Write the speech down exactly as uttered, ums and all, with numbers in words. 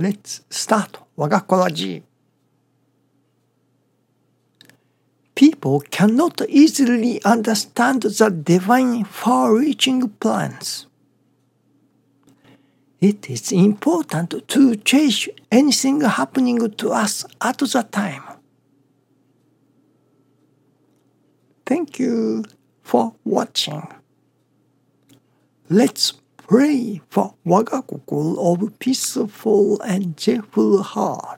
Let's start Wagakoraji. People cannot easily understand the divine far-reaching plans. It is important to cherish anything happening to us at the time. Thank you for watching. Let's pray for Wagakoro of peaceful and cheerful heart.